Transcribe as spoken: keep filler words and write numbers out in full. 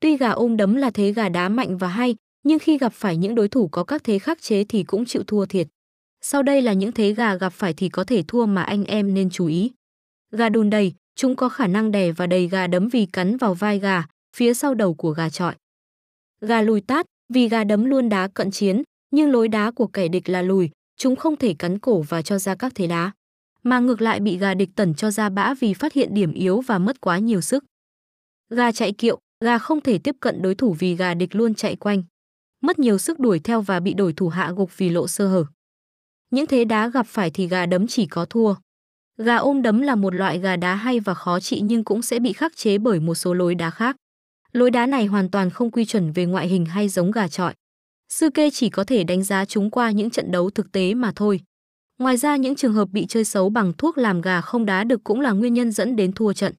Tuy gà ôm đấm là thế gà đá mạnh và hay, nhưng khi gặp phải những đối thủ có các thế khắc chế thì cũng chịu thua thiệt. Sau đây là những thế gà gặp phải thì có thể thua mà anh em nên chú ý. Gà đùn đầy, chúng có khả năng đè và đầy gà đấm vì cắn vào vai gà, phía sau đầu của gà trọi. Gà lùi tát, vì gà đấm luôn đá cận chiến, nhưng lối đá của kẻ địch là lùi, chúng không thể cắn cổ và cho ra các thế đá, mà ngược lại bị gà địch tẩn cho ra bã vì phát hiện điểm yếu và mất quá nhiều sức. Gà chạy kiệu, gà không thể tiếp cận đối thủ vì gà địch luôn chạy quanh, mất nhiều sức đuổi theo và bị đối thủ hạ gục vì lộ sơ hở. Những thế đá gặp phải thì gà đấm chỉ có thua. Gà ôm đấm là một loại gà đá hay và khó trị nhưng cũng sẽ bị khắc chế bởi một số lối đá khác. Lối đá này hoàn toàn không quy chuẩn về ngoại hình hay giống gà trọi. Sư kê chỉ có thể đánh giá chúng qua những trận đấu thực tế mà thôi. Ngoài ra, những trường hợp bị chơi xấu bằng thuốc làm gà không đá được cũng là nguyên nhân dẫn đến thua trận.